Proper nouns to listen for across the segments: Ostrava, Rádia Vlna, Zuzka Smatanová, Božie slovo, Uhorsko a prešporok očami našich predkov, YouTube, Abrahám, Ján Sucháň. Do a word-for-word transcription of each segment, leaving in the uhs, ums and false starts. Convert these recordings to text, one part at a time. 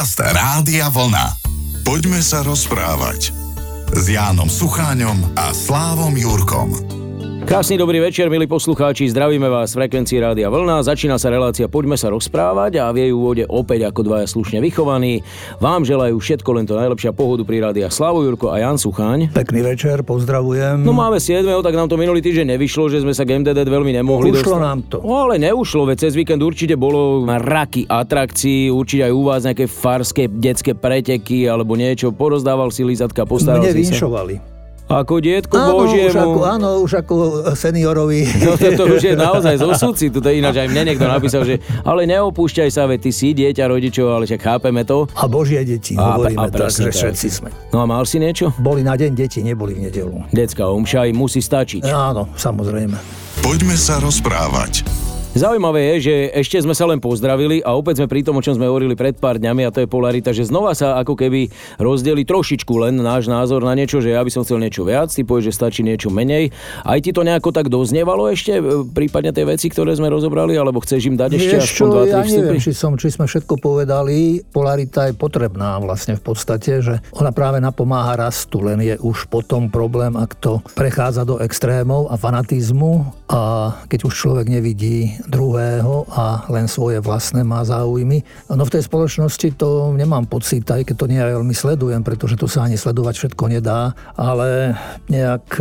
Podcast Rádia Vlna. Poďme sa rozprávať s Jánom Sucháňom a Slavom Jurkom. Krásny dobrý večer, milí poslucháči, zdravíme vás z frekvencii Rádia Vlna. Začína sa relácia Poďme sa rozprávať a v jej úvode opäť ako dvaja slušne vychovaní vám želajú všetko len to najlepšia pohodu pri rádiách Slavo Jurko a Ján Sucháň. Pekný večer, pozdravujem. No máme siedmeho, tak nám to minulý týždeň nevyšlo, že sme sa k em dé dé veľmi nemohli dostať. Ušlo dostať. Nám to. No, ale neušlo, veď cez víkend určite bolo raky atrakcií, určite aj u vás nejaké farské detské preteky alebo niečo, porozdával si lízatka, postaral si. Mne vinšovali. Ako dietku Božiemu. Už ako, áno, už ako seniorovi. No toto už je naozaj z osudci. Tuto ináč aj mne niekto napísal, že ale neopúšťaj sa, veď ty si dieťa rodičov, ale však chápeme to. A Božie deti, a, hovoríme a tak, že všetci sme. No a mal si niečo? Boli na deň deti, neboli v nedeľu. Detská omša im musí stačiť. Áno, samozrejme. Poďme sa rozprávať. Zaujímavé je, že ešte sme sa len pozdravili a opäť sme pri tom, o čom sme hovorili pred pár dňami, a to je polarita, že znova sa ako keby rozdeli trošičku len náš názor na niečo, že ja by som chcel niečo viac, ty povieš, že stačí niečo menej. Aj ti to nejako tak doznievalo ešte, prípadne tie veci, ktoré sme rozobrali, alebo chceš im dať ešte aspoň dva tri vstupy? Ja neviem, či, som, či sme všetko povedali, polarita je potrebná vlastne v podstate, že ona práve napomáha rastu, len je už potom problém, ak to prechádza do extrémov a fanatizmu a keď už človek nevidí druhého a len svoje vlastné má záujmy. No v tej spoločnosti to nemám pocit, aj keď to nie aj veľmi sledujem, pretože to sa ani sledovať všetko nedá, ale nejak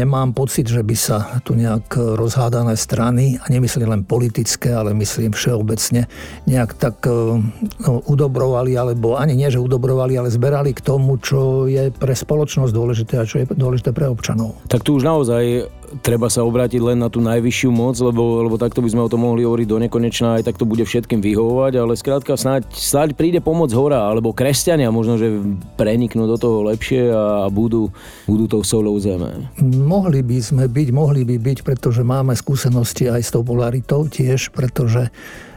nemám pocit, že by sa tu nejak rozhádané strany, a nemyslím len politické, ale myslím všeobecne, nejak tak no, udobrovali, alebo ani nie, že udobrovali, ale zberali k tomu, čo je pre spoločnosť dôležité a čo je dôležité pre občanov. Tak tu už naozaj treba sa obrátiť len na tú najvyššiu moc, lebo, lebo takto by sme o tom mohli hovoriť do nekonečna, aj tak to bude všetkým vyhovovať, ale skrátka snáď, snáď príde pomoc hora, alebo kresťania možno, že preniknú do toho lepšie a budú, budú tou solou zeme. Mohli by sme byť, mohli by byť, pretože máme skúsenosti aj s tou polaritou tiež, pretože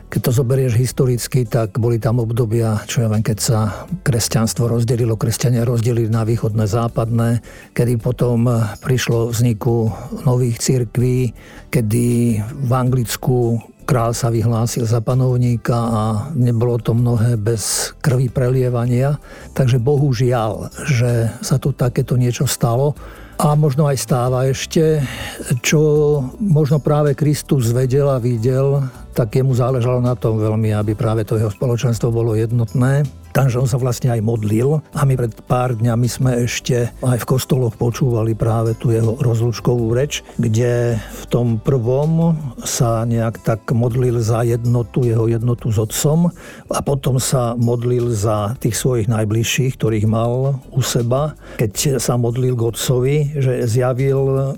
keď to zoberieš historicky, tak boli tam obdobia, čo ja viem, keď sa kresťanstvo rozdelilo, kresťania rozdelili na východné, západné, kedy potom prišlo vzniku nových cirkví, kedy v Anglicku král sa vyhlásil za panovníka a nebolo to mnohé bez krvi prelievania. Takže bohužiaľ, že sa tu takéto niečo stalo a možno aj stáva ešte, čo možno práve Kristus vedel a videl, tak jemu záležalo na tom veľmi, aby práve to jeho spoločenstvo bolo jednotné. Takže on sa vlastne aj modlil a my pred pár dňami sme ešte aj v kostoloch počúvali práve tú jeho rozlúčkovú reč, kde v tom prvom sa nejak tak modlil za jednotu, jeho jednotu s otcom a potom sa modlil za tých svojich najbližších, ktorých mal u seba. Keď sa modlil k otcovi, že zjavil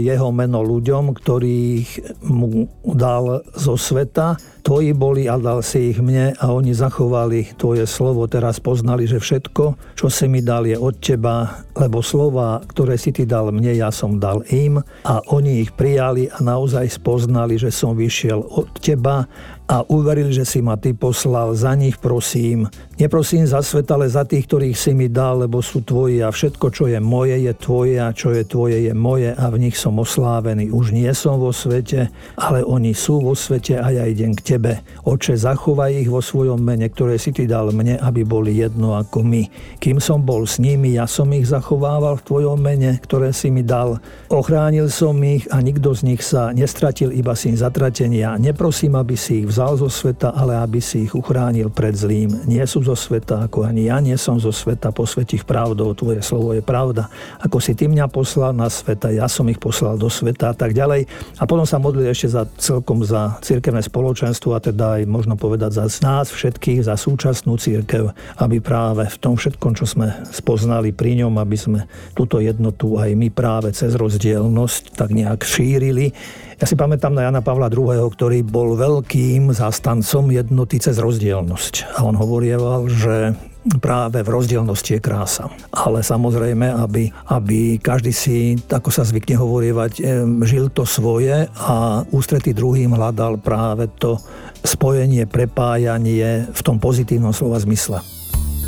jeho meno ľuďom, ktorých mu dal zo sveta, tvoji boli a dal si ich mne a oni zachovali tvoje slovo. Teraz poznali, že všetko, čo si mi dal, je od teba, lebo slova, ktoré si ty dal mne, ja som dal im a oni ich prijali a naozaj spoznali, že som vyšiel od teba a uverili, že si ma ty poslal. Za nich prosím. Neprosím za svet, ale za tých, ktorých si mi dal, lebo sú tvoji a všetko, čo je moje, je tvoje a čo je tvoje, je moje a v nich som oslávený. Už nie som vo svete, ale oni sú vo svete a ja idem k tebe. Oče, zachovaj ich vo svojom mene, ktoré si ty dal mne, aby boli jedno ako my. Kým som bol s nimi, ja som ich zachovával v tvojom mene, ktoré si mi dal. Ochránil som ich a nikto z nich sa nestratil, iba syn zatratenia. Neprosím, aby si ich vzal zo sveta, ale aby si ich uchránil pred zlým. Nie sú zo sveta, ako ani ja nie som zo sveta, posväť ich pravdou, tvoje slovo je pravda. Ako si ty mňa poslal na sveta, ja som ich poslal do sveta a tak ďalej. A potom sa modlil ešte za celkom za cirkevné spoločenstvo a teda aj možno povedať za nás všetkých, za súčasnú cirkev, aby práve v tom všetkom, čo sme spoznali pri ňom, aby sme túto jednotu aj my práve cez rozdielnosť tak nejak šírili. Ja si pamätám na Jana Pavla druhého, ktorý bol veľkým zástancom jednoty cez rozdielnosť. A on hovorieval, že práve v rozdielnosti je krása. Ale samozrejme, aby, aby každý si, ako sa zvykne hovorievať, žil to svoje a ústretí druhým hľadal práve to spojenie, prepájanie v tom pozitívnom slova zmysle.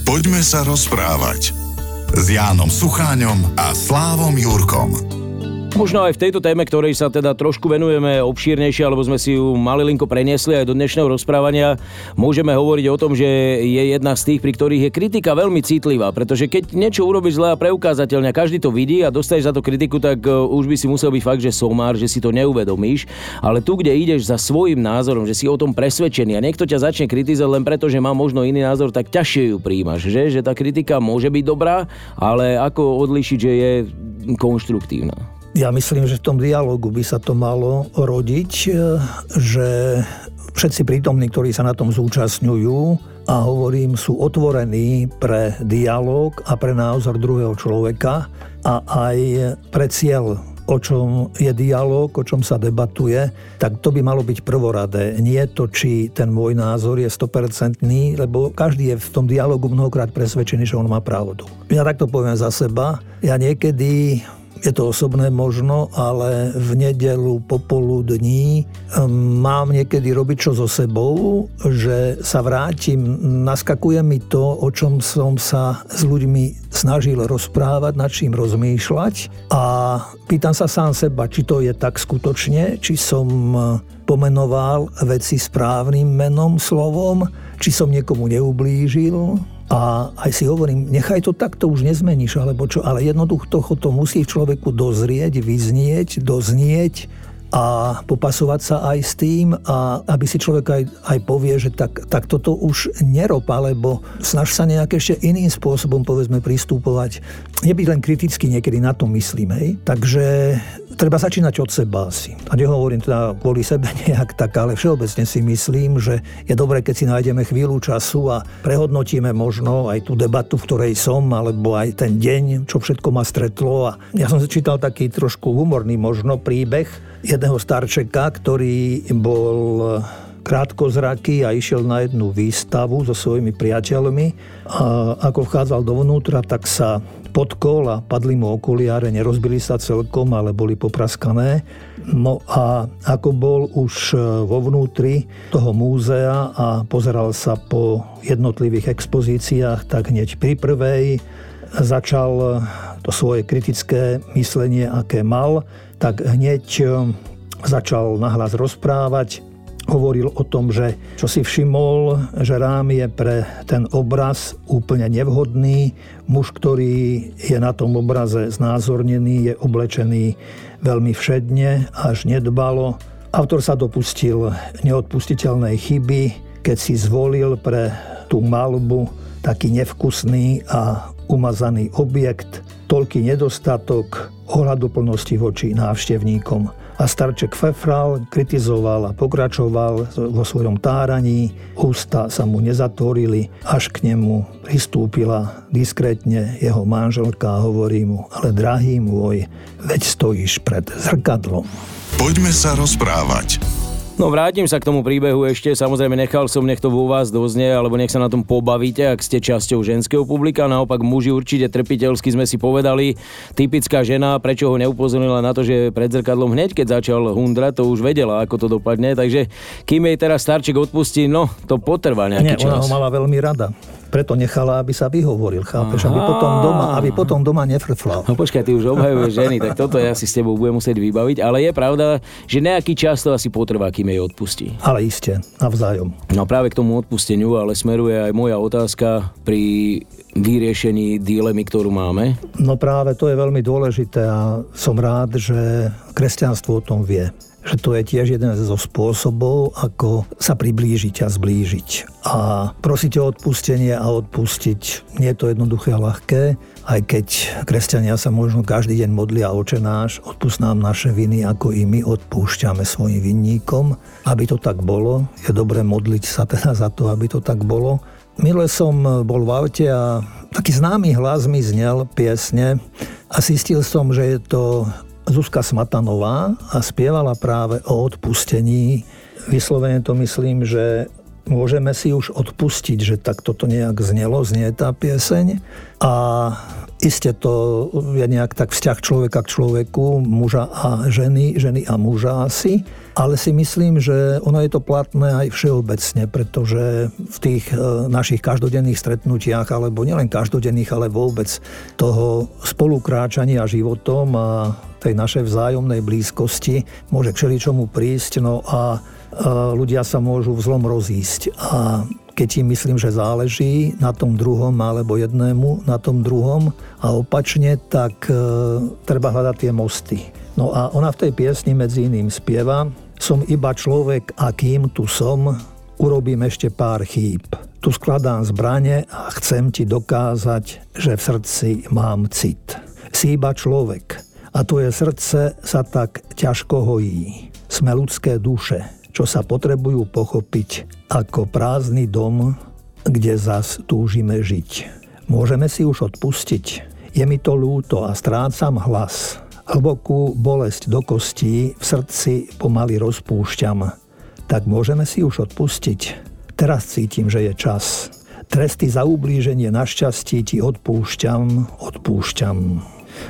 Poďme sa rozprávať s Jánom Sucháňom a Slávom Jurkom. Možno aj v tejto téme, ktorej sa teda trošku venujeme obšírnejšie, alebo sme si ju malilinko preniesli aj do dnešného rozprávania, môžeme hovoriť o tom, že je jedna z tých, pri ktorých je kritika veľmi citlivá, pretože keď niečo urobíš zle a preukázateľne, každý to vidí a dostaneš za to kritiku, tak už by si musel byť fakt, že somár, že si to neuvedomíš, ale tu, kde ideš za svojím názorom, že si o tom presvedčený a niekto ťa začne kritizovať len preto, že má možno iný názor, tak ťažšie ju prijímaš, že? Že tá kritika môže byť dobrá, ale ako odlíšiť, že je konštruktívna? Ja myslím, že v tom dialogu by sa to malo rodiť, že všetci prítomní, ktorí sa na tom zúčastňujú, a hovorím, sú otvorení pre dialog a pre názor druhého človeka a aj pre cieľ, o čom je dialog, o čom sa debatuje, tak to by malo byť prvoradé. Nie to, či ten môj názor je stopercentný, lebo každý je v tom dialogu mnohokrát presvedčený, že on má pravdu. Ja takto poviem za seba. Ja niekedy, je to osobné možno, ale v nedeľu popoludní mám niekedy robiť čo so sebou, že sa vrátim, naskakuje mi to, o čom som sa s ľuďmi snažil rozprávať, nad čím rozmýšľať a pýtam sa sám seba, či to je tak skutočne, či som pomenoval veci správnym menom, slovom, či som niekomu neublížil. A aj si hovorím, nechaj to tak, to už nezmeníš, alebo čo, ale jednoducho to musí v človeku dozrieť, vyznieť, doznieť a popasovať sa aj s tým, a aby si človek aj, aj povie, že tak, tak toto už nerob, alebo snaž sa nejak ešte iným spôsobom, povedzme, pristupovať. Nebyť len kriticky niekedy, na to myslím, hej. Takže treba začínať od seba asi. A nehovorím teda kvôli sebe nejak tak, ale všeobecne si myslím, že je dobré, keď si nájdeme chvíľu času a prehodnotíme možno aj tú debatu, v ktorej som, alebo aj ten deň, čo všetko ma stretlo. A ja som čítal taký trošku humorný možno príbeh jedného starčeka, ktorý bol krátkozraký a išiel na jednu výstavu so svojimi priateľmi. A ako vchádzal dovnútra, tak sa podkol a padli mu okuliare, nerozbili sa celkom, ale boli popraskané. No a ako bol už vo vnútri toho múzea a pozeral sa po jednotlivých expozíciách, tak hneď pri prvej začal to svoje kritické myslenie, aké mal, tak hneď začal nahlas rozprávať. Hovoril o tom, že čo si všimol, že rám je pre ten obraz úplne nevhodný. Muž, ktorý je na tom obraze znázornený, je oblečený veľmi všedne, až nedbalo. Autor sa dopustil neodpustiteľnej chyby, keď si zvolil pre tú maľbu taký nevkusný a umazaný objekt, toľký nedostatok ohľaduplnosti voči návštevníkom. A starček fefral, kritizoval a pokračoval vo svojom táraní. Ústa sa mu nezatvorili, až k nemu pristúpila diskrétne jeho manželka a hovorí mu: ale drahý môj, veď stojíš pred zrkadlom. Poďme sa rozprávať. No vrátim sa k tomu príbehu ešte, samozrejme nechal som, nech to vo vás doznie, alebo nech sa na tom pobavíte, ak ste časťou ženského publika. Naopak muži určite trpiteľsky sme si povedali, typická žena, prečo ho neupozornila na to, že pred zrkadlom hneď, keď začal hundrať, to už vedela, ako to dopadne, takže kým jej teraz starček odpustí, no to potrvá nejaký Nie, čas. Ona ho mala veľmi rada. Preto nechala, aby sa vyhovoril, chápeš? Aha. Aby potom doma, aby potom doma nefrflal. No počkaj, ty už obhajuješ ženy, tak toto ja si s tebou budem musieť vybaviť, ale je pravda, že nejaký čas to asi potrvá, kým jej odpustí. Ale iste, navzájom. No práve k tomu odpusteniu, ale smeruje aj moja otázka pri vyriešení dilemy, ktorú máme? No práve to je veľmi dôležité a som rád, že kresťanstvo o tom vie. Že to je tiež jeden zo spôsobov, ako sa priblížiť a zblížiť. A prosiť o odpustenie a odpustiť, nie je to jednoduché a ľahké, aj keď kresťania sa možno každý deň modlia Oče náš, odpust nám naše viny, ako i my odpúšťame svojim vinníkom. Aby to tak bolo, je dobré modliť sa teda za to, aby to tak bolo. Minule som bol v aute a taký známy hlas mi znel piesne a zistil som, že je to Zuzka Smatanová a spievala práve o odpustení. Vyslovene to myslím, že môžeme si už odpustiť, že takto to nejak znelo, znie tá pieseň. A iste to je nejak tak vzťah človeka k človeku, muža a ženy, ženy a muža asi. Ale si myslím, že ono je to platné aj všeobecne, pretože v tých našich každodenných stretnutiach, alebo nielen každodenných, ale vôbec toho spolukráčania životom a tej našej vzájomnej blízkosti môže k všeličomu prísť, no a ľudia sa môžu v zlom rozísť. A keď im myslím, že záleží na tom druhom alebo jednému na tom druhom a opačne, tak e, treba hľadať tie mosty. No a ona v tej piesni medzi iným spieva: Som iba človek a kým tu som, urobím ešte pár chýb. Tu skladám zbrane a chcem ti dokázať, že v srdci mám cit. Si iba človek a tvoje srdce sa tak ťažko hojí. Sme ľudské duše, čo sa potrebujú pochopiť ako prázdny dom, kde zas túžime žiť. Môžeme si už odpustiť. Je mi to ľúto a strácam hlas. Hlbokú bolesť do kostí v srdci pomaly rozpúšťam. Tak môžeme si už odpustiť. Teraz cítim, že je čas. Tresty za ublíženie našťastí ti odpúšťam, odpúšťam.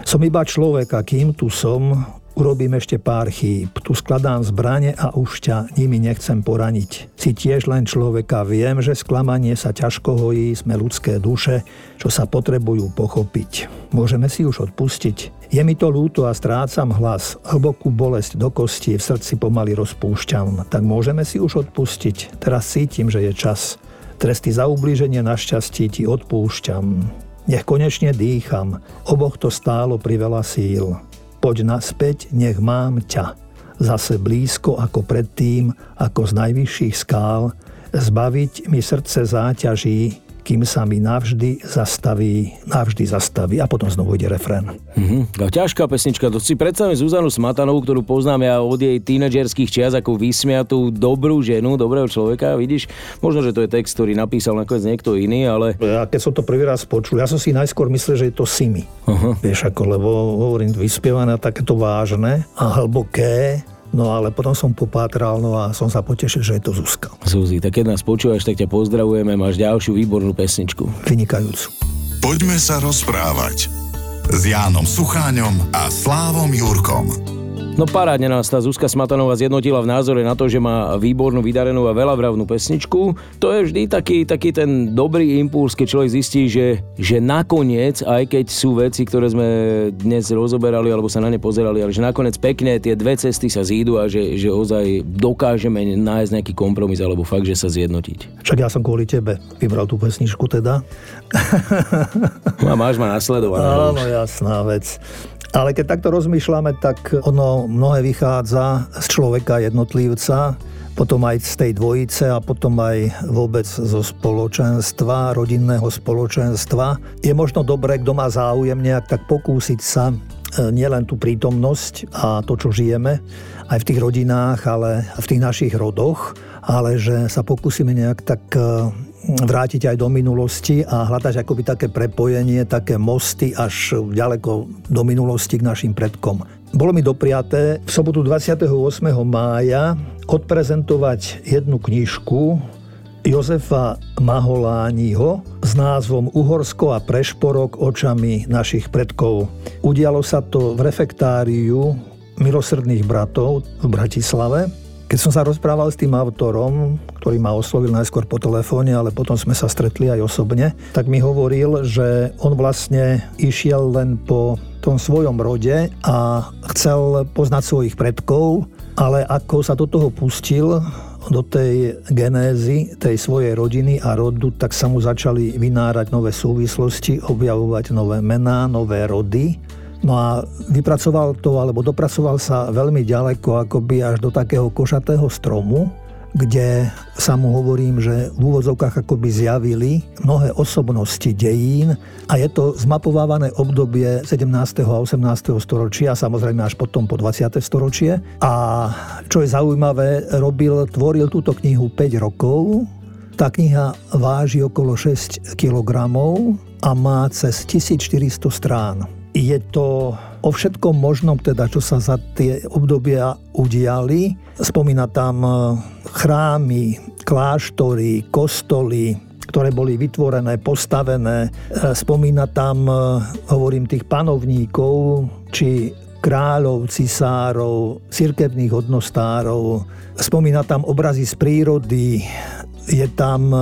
Som iba človek a kým tu som, urobím ešte pár chýb. Tu skladám zbrane a už ťa nimi nechcem poraniť. Si tiež len človeka, viem, že sklamanie sa ťažko hojí, sme ľudské duše, čo sa potrebujú pochopiť. Môžeme si už odpustiť. Je mi to ľúto a strácam hlas. Hlbokú bolesť do kostí v srdci pomaly rozpúšťam. Tak môžeme si už odpustiť. Teraz cítim, že je čas. Tresty za ublíženie našťastí ti odpúšťam. Nech konečne dýcham. Oboch to stálo pri veľa síl. Poď naspäť, nech mám ťa. Zase blízko ako predtým, ako z najvyšších skál. Zbaviť mi srdce záťaží, kým sa mi navždy zastaví, navždy zastaví. A potom znovu ide refrén. Mhm, ťažká pesnička. To si predstavím Zuzanu Smatanovú, ktorú poznám ja od jej tínedžerských čias, ako vysmiatú dobrú ženu, dobrého človeka. Vidíš, možno, že to je text, ktorý napísal nakoniec niekto iný, ale... Ja keď som to prvý raz počul, ja som si najskôr myslel, že je to Simi. Aha. Vieš, ako, lebo hovorím, vyspievané takéto vážne a hlboké. No ale potom som popátral, no a som sa potešil, že je to Zuzka. Zuzi, tak keď nás počúvaš, tak ťa pozdravujeme, máš ďalšiu výbornú pesničku. Vynikajúcu. Poďme sa rozprávať s Jánom Sucháňom a Slávom Jurkom. No parádne nás tá Zuzka Smatanová zjednotila v názore na to, že má výbornú, vydarenú a veľavravnú pesničku. To je vždy taký, taký ten dobrý impuls, keď človek zistí, že, že nakoniec, aj keď sú veci, ktoré sme dnes rozoberali alebo sa na ne pozerali, ale že nakoniec pekne tie dve cesty sa zídu a že, že ozaj dokážeme nájsť nejaký kompromis alebo fakt, že sa zjednotiť. Však ja som kvôli tebe vybral tú pesničku teda. A máš ma nasledovaná. Áno, jasná vec. Ale keď takto rozmýšľame, tak ono mnohé vychádza z človeka jednotlivca, potom aj z tej dvojice a potom aj vôbec zo spoločenstva, rodinného spoločenstva. Je možno dobré, kto má záujem nejak tak pokúsiť sa nielen tú prítomnosť a to, čo žijeme, aj v tých rodinách, ale v tých našich rodoch, ale že sa pokúsime nejak tak vrátiť aj do minulosti a hľadať akoby také prepojenie, také mosty až ďaleko do minulosti k našim predkom. Bolo mi dopriaté v sobotu dvadsiateho ôsmeho mája odprezentovať jednu knižku Jozefa Maholányiho s názvom Uhorsko a prešporok očami našich predkov. Udialo sa to v refektáriu milosrdných bratov v Bratislave. Keď som sa rozprával s tým autorom, ktorý ma oslovil najskôr po telefóne, ale potom sme sa stretli aj osobne, tak mi hovoril, že on vlastne išiel len po tom svojom rode a chcel poznať svojich predkov, ale ako sa do toho pustil, do tej genézy, tej svojej rodiny a rodu, tak sa mu začali vynárať nové súvislosti, objavovať nové mená, nové rody. No a vypracoval to, alebo dopracoval sa veľmi ďaleko, akoby až do takého košatého stromu, kde sa mu hovorím, že v úvodzovkách akoby zjavili mnohé osobnosti dejín a je to zmapovávané obdobie sedemnásteho a osemnásteho storočia, samozrejme až potom po dvadsiate storočie. A čo je zaujímavé, robil, tvoril túto knihu päť rokov, tá kniha váži okolo šesť kilogramov a má cez tisícštyristo strán. Je to O všetkom možnom, teda, čo sa za tie obdobia udiali. Spomína tam chrámy, kláštory, kostoly, ktoré boli vytvorené, postavené. Spomína tam, hovorím, tých panovníkov, či kráľov, cisárov, cirkevných hodnostárov. Spomína tam obrazy z prírody. Je tam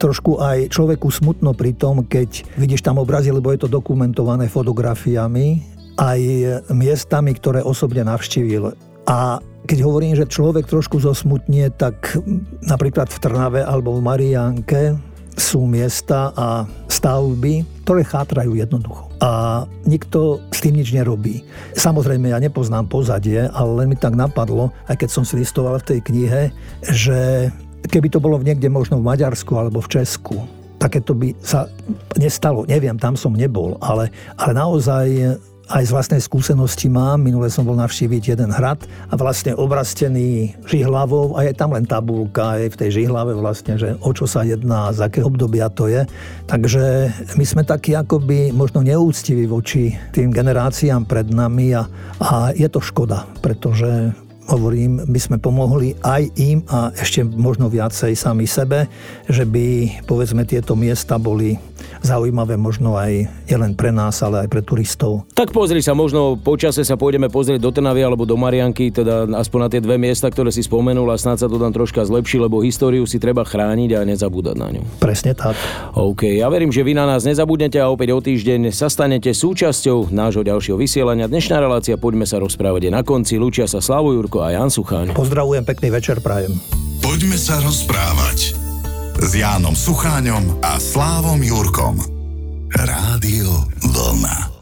trošku aj človeku smutno pri tom, keď vidíš tam obrazy, lebo je to dokumentované fotografiami, aj miestami, ktoré osobne navštívil. A keď hovorím, že človek trošku zosmutnie, tak napríklad v Trnave alebo v Mariánke sú miesta a stavby, ktoré chátrajú jednoducho. A nikto s tým nič nerobí. Samozrejme, ja nepoznám pozadie, ale len mi tak napadlo, aj keď som si listoval v tej knihe, že keby to bolo niekde možno v Maďarsku alebo v Česku, takéto by sa nestalo. Neviem, tam som nebol, ale, ale naozaj aj z vlastnej skúsenosti mám. Minule som bol navštíviť jeden hrad a vlastne obrastený žihlavou a je tam len tabulka, je v tej žihlave vlastne, že o čo sa jedná, z aké obdobia to je. Takže my sme takí akoby možno neúctiví voči tým generáciám pred nami a, a je to škoda, pretože hovorím, by sme pomohli aj im a ešte možno viacej sami sebe, že by, povedzme, tieto miesta boli zaujímavé možno aj nielen pre nás, ale aj pre turistov. Tak pozri sa, možno počase sa pôjdeme pozrieť do Trnavy alebo do Marianky, teda aspoň na tie dve miesta, ktoré si spomenul a snáď sa to tam troška zlepší, lebo históriu si treba chrániť a nezabúdať na ňu. Presne tak. OK, ja verím, že vy na nás nezabudnete a opäť o týždeň sa stanete súčasťou nášho ďalšieho vysielania. Dnešná relácia Poďme sa rozprávať je na konci. Lúčia sa Slavo Jurko a Ján Sucháň. Pozdravujem, pekný večer prajem. Poďme sa rozprávať s Jánom Sucháňom a Slávom Jurkom. Rádio Vlna.